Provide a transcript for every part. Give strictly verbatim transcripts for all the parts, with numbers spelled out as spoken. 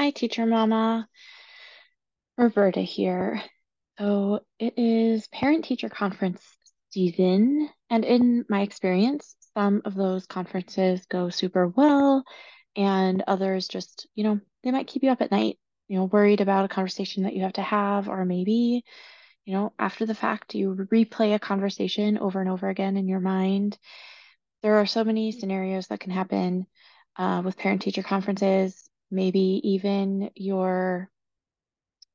Hi, Teacher Mama. Roberta here. So it is Parent-Teacher Conference season, and in my experience, some of those conferences go super well, and others just, you know, they might keep you up at night, you know, worried about a conversation that you have to have, or maybe, you know, after the fact, you replay a conversation over and over again in your mind. There are so many scenarios that can happen uh, with parent-teacher conferences. Maybe even you're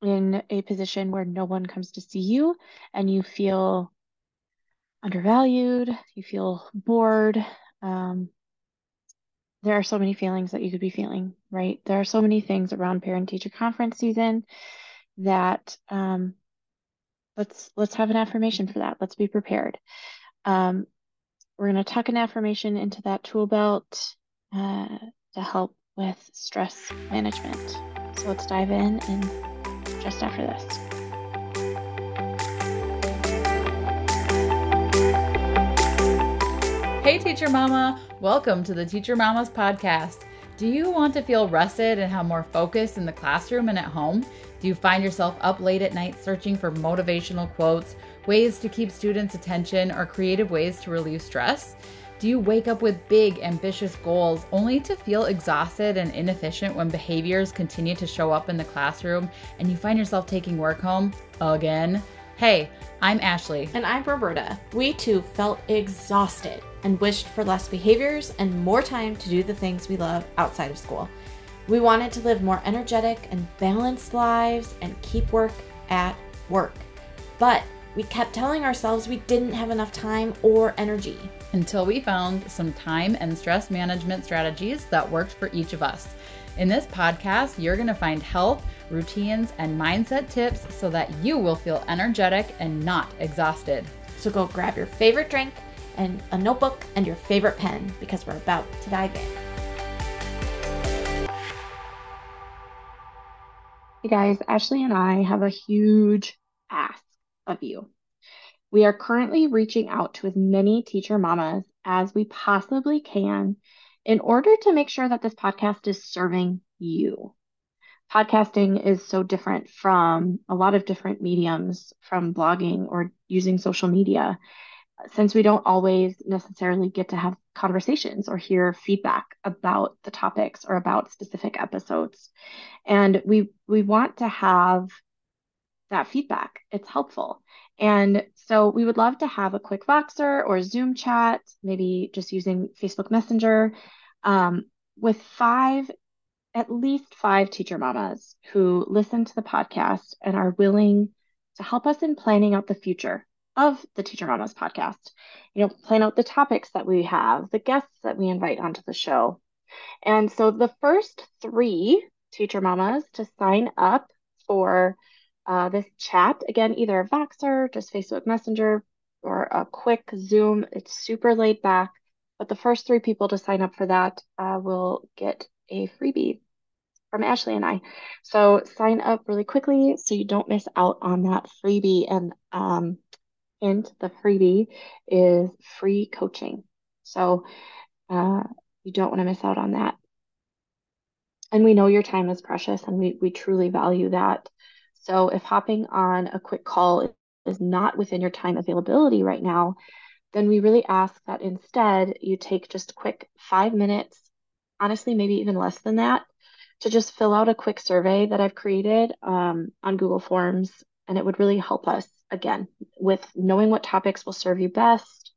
in a position where no one comes to see you and you feel undervalued, you feel bored. Um, there are so many feelings that you could be feeling, right? There are so many things around parent-teacher conference season that um, let's let's have an affirmation for that. Let's be prepared. Um, we're going to tuck an affirmation into that tool belt uh, to help with stress management. So let's dive in and just after this. Hey, Teacher Mama, welcome to the Teacher Mamas podcast. Do you want to feel rested and have more focus in the classroom and at home? Do you find yourself up late at night searching for motivational quotes, ways to keep students' attention, or creative ways to relieve stress? Do you wake up with big, ambitious goals only to feel exhausted and inefficient when behaviors continue to show up in the classroom and you find yourself taking work home again? Hey, I'm Ashley. And I'm Roberta. We too felt exhausted and wished for less behaviors and more time to do the things we love outside of school. We wanted to live more energetic and balanced lives and keep work at work. But we kept telling ourselves we didn't have enough time or energy. Until we found some time and stress management strategies that worked for each of us. In this podcast, you're going to find health, routines, and mindset tips so that you will feel energetic and not exhausted. So go grab your favorite drink and a notebook and your favorite pen because we're about to dive in. Hey guys, Ashley and I have a huge ask of you. We are currently reaching out to as many teacher mamas as we possibly can in order to make sure that this podcast is serving you. Podcasting is so different from a lot of different mediums, from blogging or using social media, since we don't always necessarily get to have conversations or hear feedback about the topics or about specific episodes. And we we want to have that feedback. It's helpful. And so we would love to have a quick Voxer or Zoom chat, maybe just using Facebook Messenger, um, with five, at least five teacher mamas who listen to the podcast and are willing to help us in planning out the future of the Teacher Mamas podcast. You know, plan out the topics that we have, the guests that we invite onto the show. And so the first three teacher mamas to sign up for Uh, this chat, again, either a Voxer, just Facebook Messenger, or a quick Zoom. It's super laid back, but the first three people to sign up for that uh, will get a freebie from Ashley and I. So sign up really quickly so you don't miss out on that freebie. And um, and the freebie is free coaching. So uh, you don't want to miss out on that. And we know your time is precious, and we we truly value that. So if hopping on a quick call is not within your time availability right now, then we really ask that instead you take just a quick five minutes, honestly, maybe even less than that, to just fill out a quick survey that I've created um, on Google Forms. And it would really help us, again, with knowing what topics will serve you best,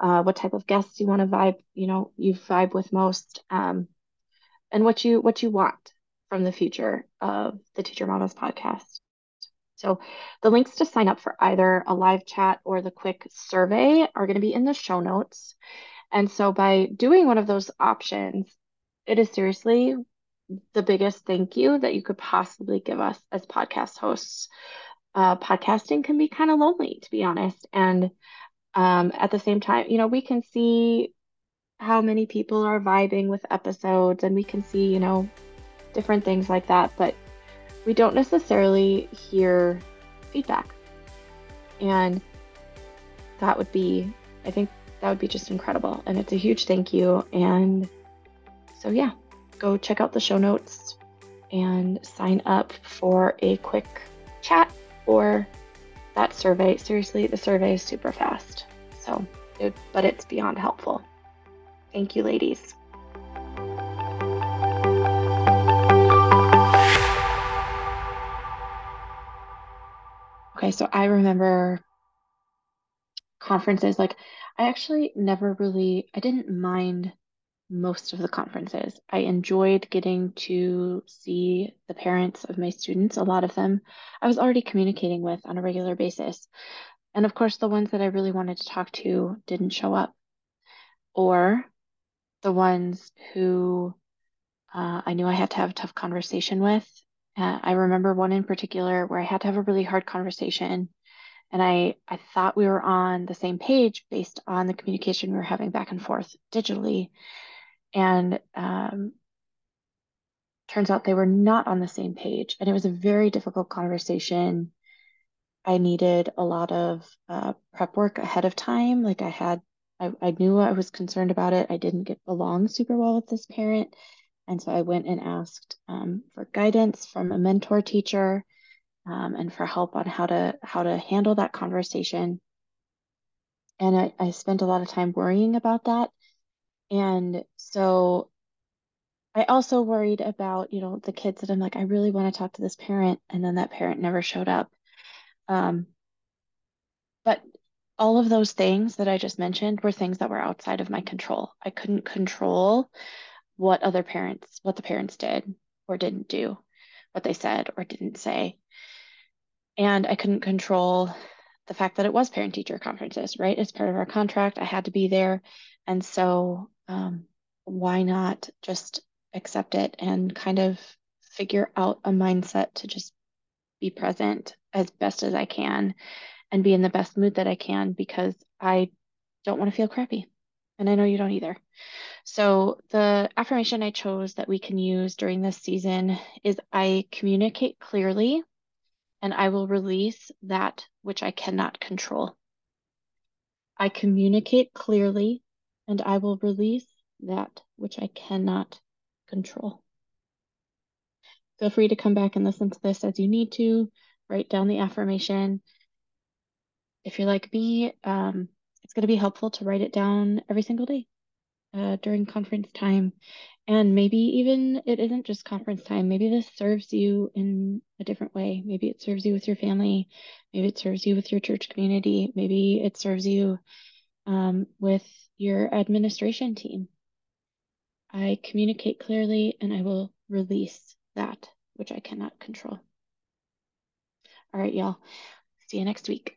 uh, what type of guests you want to vibe, you know, you vibe with most, um, and what you what you want from the future of the Teacher Mamas podcast. So the links to sign up for either a live chat or the quick survey are going to be in the show notes. And so by doing one of those options, it is seriously the biggest thank you that you could possibly give us as podcast hosts. Uh, podcasting can be kind of lonely, to be honest. And um, at the same time, you know, we can see how many people are vibing with episodes, and we can see, you know, different things like that, but we don't necessarily hear feedback. And that would be, I think that would be just incredible. And it's a huge thank you. And so yeah, go check out the show notes and sign up for a quick chat or that survey. Seriously, the survey is super fast, so it, but it's beyond helpful. Thank you, ladies. Okay, so I remember conferences, like I actually never really, I didn't mind most of the conferences. I enjoyed getting to see the parents of my students, a lot of them I was already communicating with on a regular basis. And of course, the ones that I really wanted to talk to didn't show up, or the ones who uh, I knew I had to have a tough conversation with. Uh, I remember one in particular where I had to have a really hard conversation, and I, I thought we were on the same page based on the communication we were having back and forth digitally. And um, turns out they were not on the same page. And it was a very difficult conversation. I needed a lot of uh, prep work ahead of time. Like I had, I, I knew I was concerned about it. I didn't get along super well with this parent. And so I went and asked um, for guidance from a mentor teacher um, and for help on how to, how to handle that conversation. And I, I spent a lot of time worrying about that. And so I also worried about, you know, the kids that I'm like, I really want to talk to this parent. And then that parent never showed up. Um, but all of those things that I just mentioned were things that were outside of my control. I couldn't control what other parents, what the parents did or didn't do, what they said or didn't say. And I couldn't control the fact that it was parent-teacher conferences, right? It's part of our contract. I had to be there. And so um, why not just accept it and kind of figure out a mindset to just be present as best as I can and be in the best mood that I can, because I don't want to feel crappy. And I know you don't either. So the affirmation I chose that we can use during this season is, I communicate clearly and I will release that which I cannot control. I communicate clearly and I will release that which I cannot control. Feel free to come back and listen to this as you need to. Write down the affirmation. If you're like me, um, it's going to be helpful to write it down every single day uh, during conference time. And maybe even it isn't just conference time. Maybe this serves you in a different way. Maybe it serves you with your family. Maybe it serves you with your church community. Maybe it serves you um, with your administration team. I communicate clearly and I will release that which I cannot control. All right, y'all. See you next week.